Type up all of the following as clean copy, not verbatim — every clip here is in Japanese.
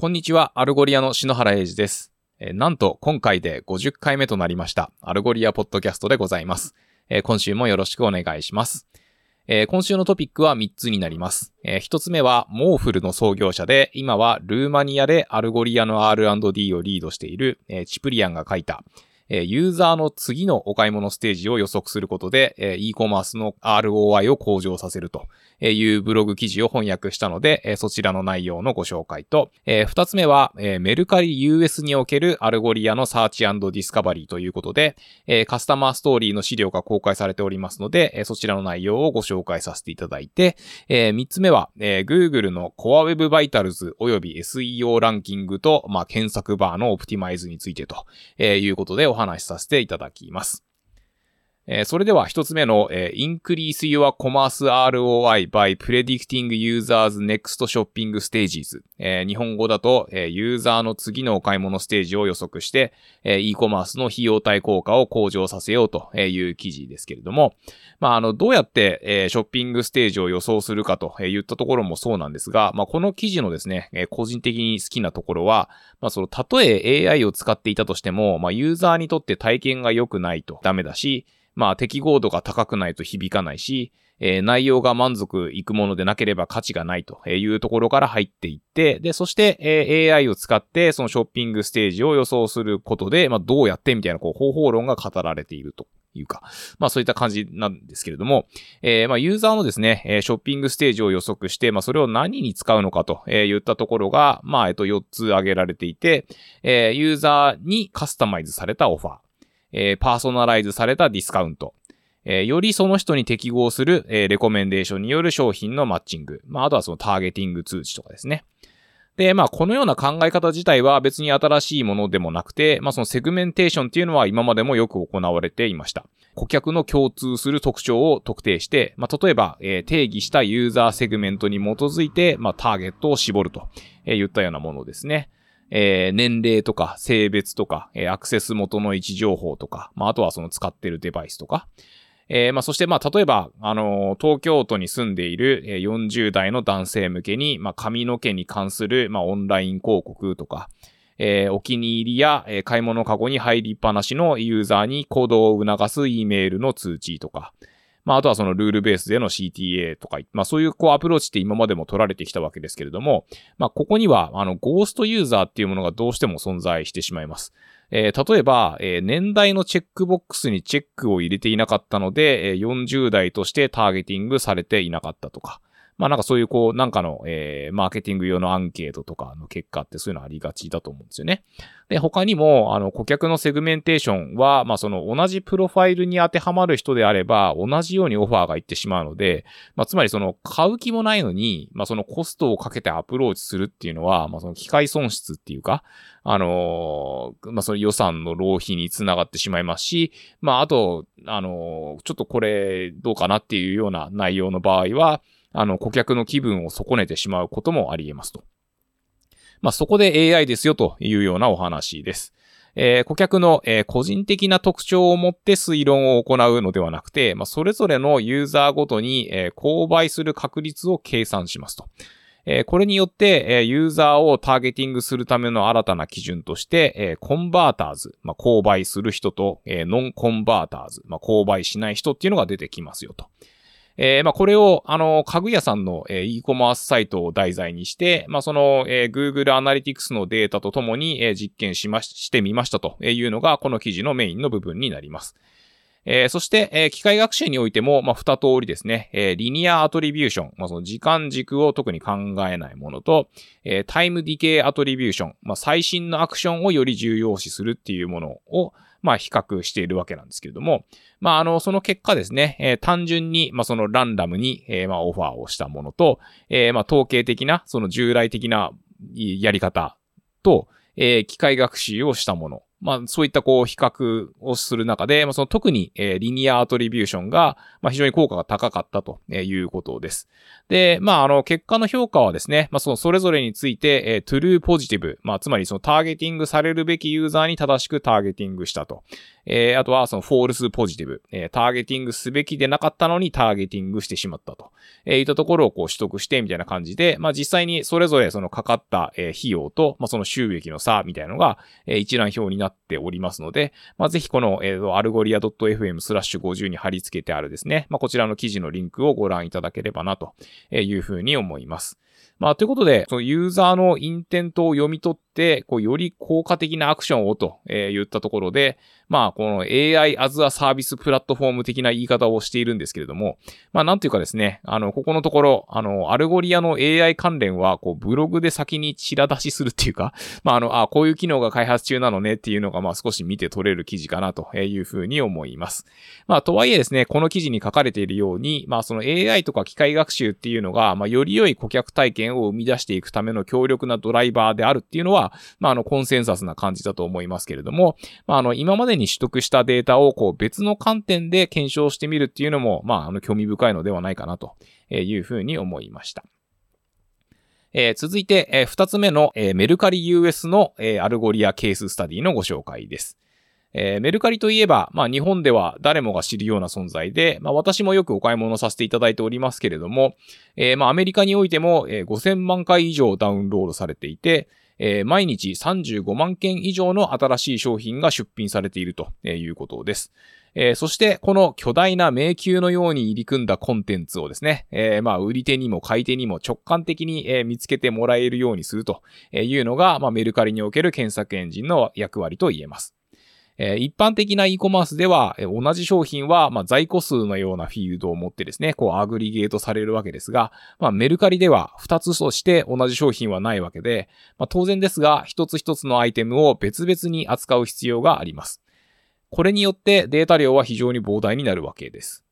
こんにちは、アルゴリアの篠原英二です。なんと今回で50回目となりましたアルゴリアポッドキャストでございます。今週もよろしくお願いします。今週のトピックは3つになります。1つ目はモーフルの創業者で今はルーマニアでアルゴリアの R&D をリードしているチプリアンが書いたユーザーの次のお買い物ステージを予測することで e コマースの ROI を向上させるというブログ記事を翻訳したので、そちらの内容のご紹介と、二つ目はメルカリ US におけるアルゴリアのサーチ&ディスカバリーということで、カスタマーストーリーの資料が公開されておりますので、そちらの内容をご紹介させていただいて、三つ目は Google の Core Web Vitals および SEO ランキングと、検索バーのオプティマイズについてということでお話しさせていただきます。それでは一つ目の Increase Your Commerce ROI by Predicting Users Next Shopping Stages、日本語だとユーザーの次のお買い物ステージを予測して、e コマースの費用対効果を向上させようという記事ですけれども、どうやって、ショッピングステージを予想するかといったところもそうなんですが、この記事のですね、個人的に好きなところは、たとえ AI を使っていたとしても、ユーザーにとって体験が良くないとダメだし、適合度が高くないと響かないし、内容が満足いくものでなければ価値がないというところから入っていって、で、そして、AI を使ってそのショッピングステージを予想することで、どうやってみたいな方法論が語られているというか、そういった感じなんですけれども、ユーザーのですね、ショッピングステージを予測して、それを何に使うのかといったところが、4つ挙げられていて、ユーザーにカスタマイズされたオファー。パーソナライズされたディスカウント、よりその人に適合する、レコメンデーションによる商品のマッチング、あとはそのターゲティング通知とかですね。で、このような考え方自体は別に新しいものでもなくて、そのセグメンテーションっていうのは今までもよく行われていました。顧客の共通する特徴を特定して、例えば、定義したユーザーセグメントに基づいて、ターゲットを絞るといったようなものですね。年齢とか性別とか、アクセス元の位置情報とか、あとはその使ってるデバイスとか、そして例えば東京都に住んでいる40代の男性向けに髪の毛に関するオンライン広告とか、お気に入りや買い物カゴに入りっぱなしのユーザーに行動を促す E メールの通知とか。あとはそのルールベースでの CTA とか、そういうアプローチって今までも取られてきたわけですけれども、ここにはゴーストユーザーっていうものがどうしても存在してしまいます。例えば、年代のチェックボックスにチェックを入れていなかったので、40代としてターゲティングされていなかったとか、そういうマーケティング用のアンケートとかの結果ってそういうのありがちだと思うんですよね。で、他にも、顧客のセグメンテーションは、同じプロファイルに当てはまる人であれば、同じようにオファーがいってしまうので、つまり買う気もないのに、コストをかけてアプローチするっていうのは、機会損失っていうか、予算の浪費につながってしまいますし、ちょっとこれどうかなっていうような内容の場合は、顧客の気分を損ねてしまうこともあり得ますと。そこで AI ですよというようなお話です。顧客の、個人的な特徴を持って推論を行うのではなくて、それぞれのユーザーごとに、購買する確率を計算しますと。これによって、ユーザーをターゲティングするための新たな基準として、コンバーターズ、購買する人と、ノンコンバーターズ、購買しない人っていうのが出てきますよと。これを、家具屋さんの、e コマースサイトを題材にして、Google Analytics のデータとともに、実験してみましたというのが、この記事のメインの部分になります。そして、機械学習においても、二通りですね、リニアアトリビューション、その時間軸を特に考えないものと、タイムディケイアトリビューション、最新のアクションをより重要視するっていうものを、比較しているわけなんですけれども、その結果ですね、単純に、ランダムに、オファーをしたものと、統計的な、従来的なやり方と、機械学習をしたものまあそういったこう比較をする中で、まあその特にリニアアトリビューションがまあ非常に効果が高かったということです。で、まあ結果の評価はですね、まあそのそれぞれについてトゥルーポジティブ、まあつまりそのターゲティングされるべきユーザーに正しくターゲティングしたと。あとはそのフォールスポジティブ、ターゲティングすべきでなかったのにターゲティングしてしまったと。いったところをこう取得してみたいな感じで、まあ実際にそれぞれそのかかった費用と、まあその収益の差みたいなのが一覧表になっておりますので、まあ、ぜひこの、アルゴリア .fm/50 に貼り付けてあるですね、まあ、こちらの記事のリンクをご覧いただければなというふうに思います。まあ、ということで、そのユーザーのインテントを読み取って、こう、より効果的なアクションをと言ったところで、まあ、この AI as a Service プラットフォーム的な言い方をしているんですけれども、まあ、なんていうかですね、ここのところ、アルゴリアの AI 関連は、こう、ブログで先にチラ出しするっていうか、まあ、こういう機能が開発中なのねっていうのが、まあ、少し見て取れる記事かなというふうに思います。まあ、とはいえですね、この記事に書かれているように、まあ、その AI とか機械学習っていうのが、まあ、より良い顧客体験を生み出していくための強力なドライバーであるっていうのは、まあ、コンセンサスな感じだと思いますけれども、まあ、今までに取得したデータをこう別の観点で検証してみるっていうのも、まあ、興味深いのではないかなというふうに思いました。続いて、2つ目の、メルカリ US の、アルゴリアケーススタディのご紹介です。メルカリといえば、まあ日本では誰もが知るような存在で、まあ私もよくお買い物させていただいておりますけれども、まあアメリカにおいても5000万回以上ダウンロードされていて、毎日35万件以上の新しい商品が出品されているということです。そしてこの巨大な迷宮のように入り組んだコンテンツをですね、まあ売り手にも買い手にも直感的に見つけてもらえるようにするというのが、まあメルカリにおける検索エンジンの役割と言えます。一般的な e コマースでは、同じ商品は、まあ、在庫数のようなフィールドを持ってですね、こうアグリゲートされるわけですが、まあ、メルカリでは2つとして同じ商品はないわけで、まあ、当然ですが、一つ一つのアイテムを別々に扱う必要があります。これによってデータ量は非常に膨大になるわけです。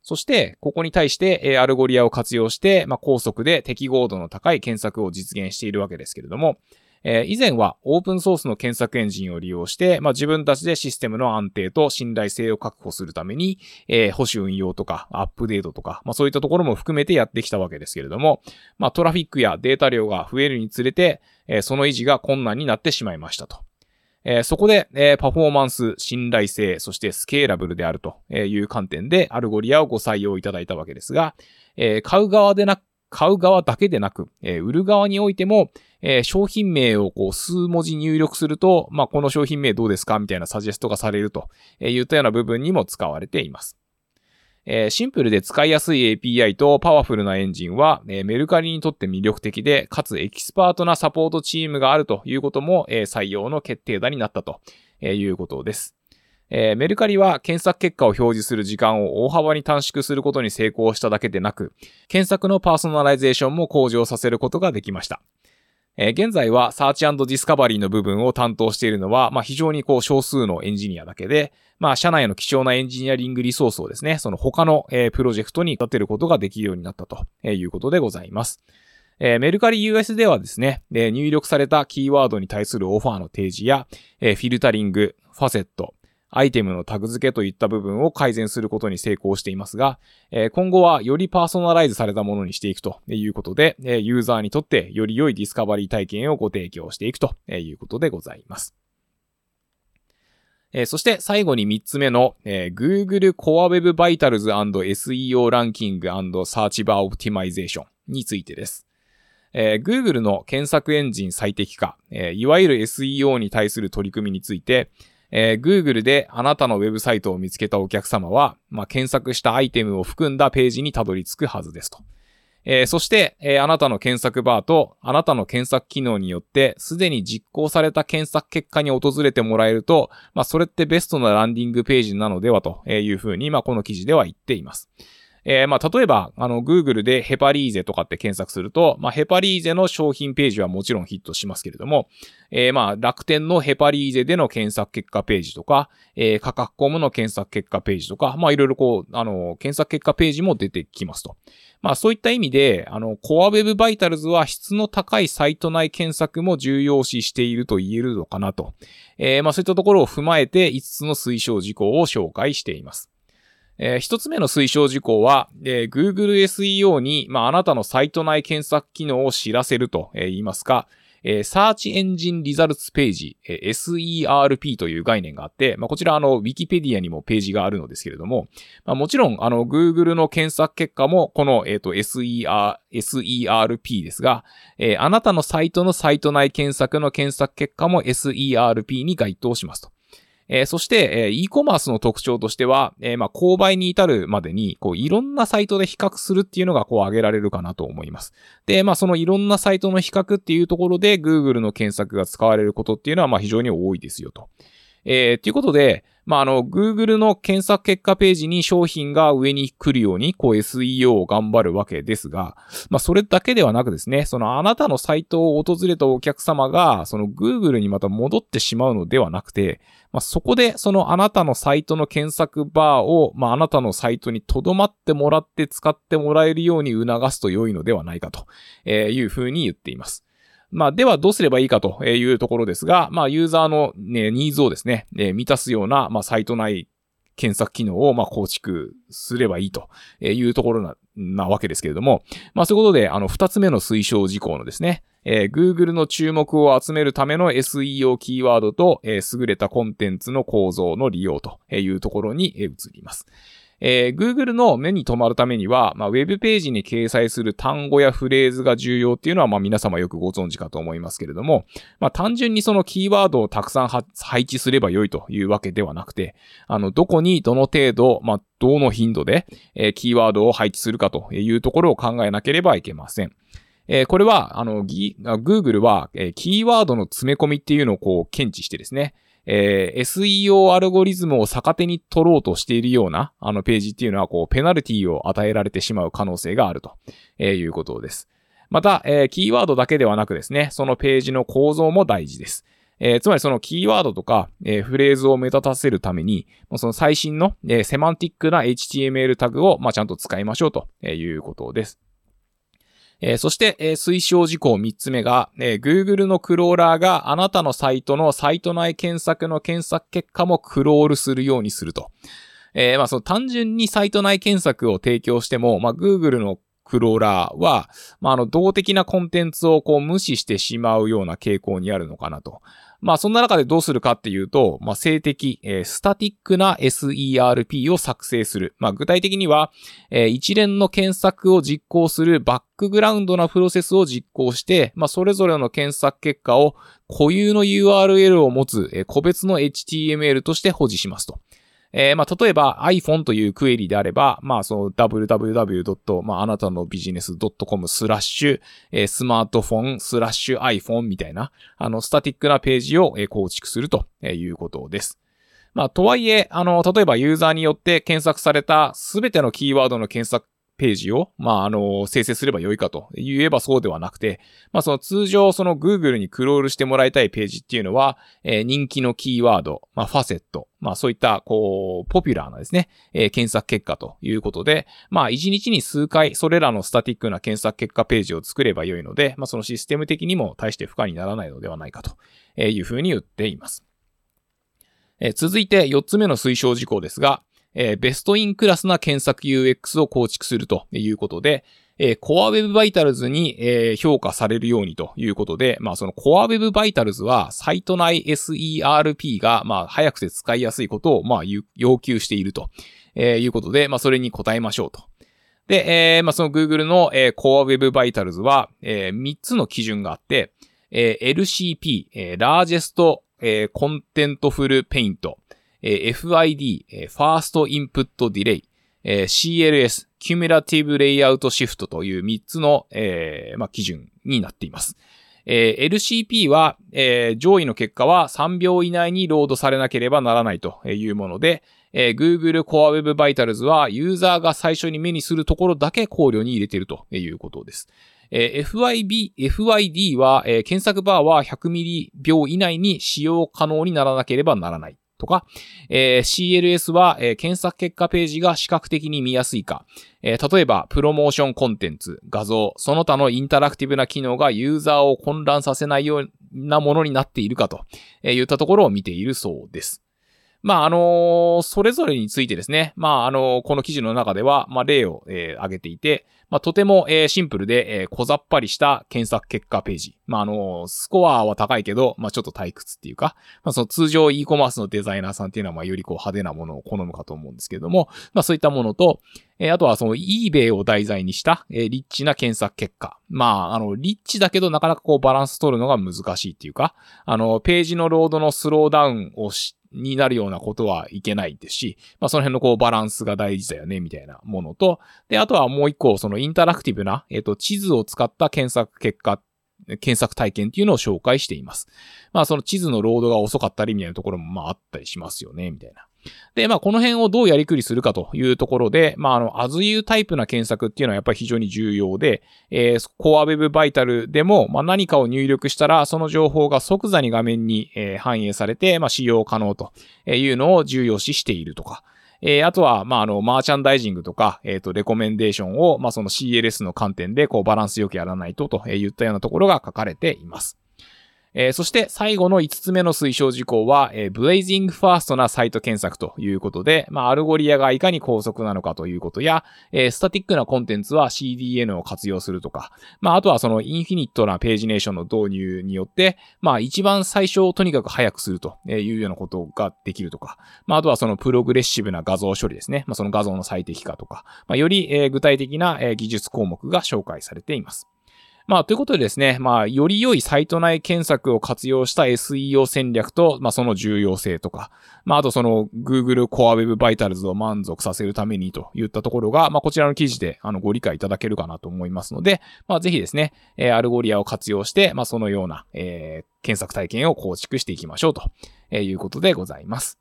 そして、ここに対して、アルゴリアを活用して、まあ、高速で適合度の高い検索を実現しているわけですけれども、以前はオープンソースの検索エンジンを利用して、まあ、自分たちでシステムの安定と信頼性を確保するために、保守運用とかアップデートとか、まあ、そういったところも含めてやってきたわけですけれども、まあ、トラフィックやデータ量が増えるにつれて、その維持が困難になってしまいましたと。そこで、パフォーマンス、信頼性、そしてスケーラブルであるという観点でアルゴリアをご採用いただいたわけですが、買う側だけでなく、売る側においても、商品名をこう数文字入力すると、まあ、この商品名どうですかみたいなサジェストがされるといったような部分にも使われています。シンプルで使いやすい API とパワフルなエンジンは、メルカリにとって魅力的で、かつエキスパートなサポートチームがあるということも、採用の決定打になったということです。メルカリは検索結果を表示する時間を大幅に短縮することに成功しただけでなく、検索のパーソナライゼーションも向上させることができました。現在はサーチ&ディスカバリーの部分を担当しているのは、まあ、非常にこう少数のエンジニアだけで、まあ、社内の貴重なエンジニアリングリソースをですね、その他のプロジェクトに立てることができるようになったということでございます。メルカリ US ではですね、入力されたキーワードに対するオファーの提示や、フィルタリング、ファセット、アイテムのタグ付けといった部分を改善することに成功していますが、今後はよりパーソナライズされたものにしていくということで、ユーザーにとってより良いディスカバリー体験をご提供していくということでございます。そして最後に3つ目の、Google Core Web Vitals & SEO ランキング & Search Bar Optimization についてです。Google の検索エンジン最適化、いわゆる SEO に対する取り組みについて、Google であなたのウェブサイトを見つけたお客様は、まあ、検索したアイテムを含んだページにたどり着くはずですと。そして、あなたの検索バーとあなたの検索機能によってすでに実行された検索結果に訪れてもらえると、まあ、それってベストなランディングページなのではというふうに、まあ、この記事では言っています。例えば、Google でヘパリーゼとかって検索すると、ヘパリーゼの商品ページはもちろんヒットしますけれども、楽天のヘパリーゼでの検索結果ページとか、価格コムの検索結果ページとか、いろいろ検索結果ページも出てきますと。そういった意味で、Core Web Vitals は質の高いサイト内検索も重要視していると言えるのかなと。そういったところを踏まえて5つの推奨事項を紹介しています。一つ目の推奨事項は、Google SEO に、あなたのサイト内検索機能を知らせると言いますか、Search Engine Results Page、SERP という概念があって、こちらWikipedia にもページがあるのですけれども、もちろんGoogle の検索結果もこの、SERP ですが、あなたのサイトのサイト内検索の検索結果も SERP に該当しますと。そして、e コマースの特徴としては、購買に至るまでに、いろんなサイトで比較するっていうのが、挙げられるかなと思います。で、そのいろんなサイトの比較っていうところで、Google の検索が使われることっていうのは、非常に多いですよと。ということで、Google の検索結果ページに商品が上に来るように、SEO を頑張るわけですが、それだけではなくですね、あなたのサイトを訪れたお客様が、Google にまた戻ってしまうのではなくて、そこで、あなたのサイトの検索バーを、あなたのサイトに留まってもらって使ってもらえるように促すと良いのではないかというふうに言っています。ではどうすればいいかというところですが、ユーザーの、ニーズをですね、満たすような、サイト内検索機能を、構築すればいいというところなわけですけれども、そういうことで、二つ目の推奨事項のですね、Google の注目を集めるための SEO キーワードと、優れたコンテンツの構造の利用というところに移ります。Google の目に留まるためには、ウェブページに掲載する単語やフレーズが重要っていうのは、皆様よくご存知かと思いますけれども、単純にそのキーワードをたくさん配置すれば良いというわけではなくて、どこにどの程度、どの頻度で、キーワードを配置するかというところを考えなければいけません。これは、Google は、キーワードの詰め込みっていうのを検知してですね、SEO アルゴリズムを逆手に取ろうとしているような、ページっていうのは、ペナルティを与えられてしまう可能性があると、いうことです。また、キーワードだけではなくですね、そのページの構造も大事です。つまりそのキーワードとか、フレーズを目立たせるために、その最新の、セマンティックな HTML タグを、ちゃんと使いましょうと、いうことです。そして、推奨事項3つ目が、Google のクローラーがあなたのサイトのサイト内検索の検索結果もクロールするようにすると。その単純にサイト内検索を提供しても、Google のクローラーは、動的なコンテンツを無視してしまうような傾向にあるのかなと。そんな中でどうするかっていうと、静的、スタティックな SERP を作成する。具体的には、一連の検索を実行するバックグラウンドなプロセスを実行して、それぞれの検索結果を固有の URL を持つ、個別の HTML として保持しますと。例えば iPhone というクエリであれば、www. あなたのビジネス .com スマートフォン /iPhone みたいな、スタティックなページを構築するということです。とはいえ、例えばユーザーによって検索されたすべてのキーワードの検索ページを、生成すれば良いかと言えばそうではなくて、その通常、Google にクロールしてもらいたいページっていうのは、人気のキーワード、ファセット、そういった、ポピュラーなですね、検索結果ということで、1日に数回、それらのスタティックな検索結果ページを作れば良いので、そのシステム的にも大して負荷にならないのではないかというふうに言っています。続いて4つ目の推奨事項ですが、ベストインクラスな検索 UX を構築するということで、Core Web Vitals に、評価されるようにということで、その Core Web Vitals はサイト内 SERP が、早くて使いやすいことを、要求していると、いうことで、それに応えましょうと。で、その Google の、Core Web Vitals は、3つの基準があって、LCP、Largest、Contentful Paint、FID、First Input Delay、CLS、Cumulative Layout Shift という3つの、基準になっています。LCP は、上位の結果は3秒以内にロードされなければならないというもので、Google Core Web Vitals はユーザーが最初に目にするところだけ考慮に入れているということです。FID は、検索バーは100ミリ秒以内に使用可能にならなければならないとか、CLS は、検索結果ページが視覚的に見やすいか、例えばプロモーションコンテンツ、画像、その他のインタラクティブな機能がユーザーを混乱させないようなものになっているかといったところを見ているそうです。まあ、それぞれについてですね。まあ、この記事の中では、まあ、例を、挙げていて、まあ、とても、シンプルで、小ざっぱりした検索結果ページ。まあ、スコアは高いけど、まあ、ちょっと退屈っていうか、まあ、その通常 e コマースのデザイナーさんっていうのは、まあ、よりこう派手なものを好むかと思うんですけれども、まあ、そういったものと、あとはその eBay を題材にした、リッチな検索結果。まあ、リッチだけどなかなかこうバランス取るのが難しいっていうか、ページのロードのスローダウンをになるようなことはいけないですし、まあその辺のこうバランスが大事だよねみたいなものと、であとはもう一個そのインタラクティブな地図を使った検索体験っていうのを紹介しています。まあその地図のロードが遅かったりみたいなところもまああったりしますよねみたいな。でまあこの辺をどうやりくりするかというところで、まあas you タイプな検索っていうのはやっぱり非常に重要で、Core Web Vital でもまあ何かを入力したらその情報が即座に画面に、反映されてまあ使用可能というのを重要視しているとか。あとは、まあ、マーチャンダイジングとか、レコメンデーションを、まあ、その CLS の観点で、こう、バランスよくやらないと、といったようなところが書かれています。そして、最後の5つ目の推奨事項は、ブレイジングファーストなサイト検索ということで、まあ、アルゴリアがいかに高速なのかということや、スタティックなコンテンツは CDN を活用するとか、まあ、あとはそのインフィニットなページネーションの導入によって、まあ、一番最初をとにかく早くするというようなことができるとか、まあ、あとはそのプログレッシブな画像処理ですね。まあ、その画像の最適化とか、まあ、より具体的な技術項目が紹介されています。まあ、ということでですね、まあ、より良いサイト内検索を活用した SEO 戦略と、まあ、その重要性とか、まあ、あとその Google Core Web Vitals を満足させるためにといったところが、まあ、こちらの記事で、ご理解いただけるかなと思いますので、まあ、ぜひですね、アルゴリアを活用して、まあ、そのような、検索体験を構築していきましょうということでございます。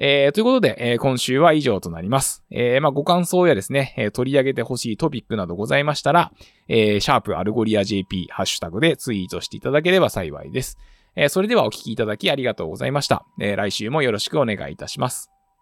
ということで、今週は以上となります。まあ、ご感想やですね、取り上げてほしいトピックなどございましたら、#アルゴリアJP ハッシュタグでツイートしていただければ幸いです。それではお聞きいただきありがとうございました。来週もよろしくお願いいたします。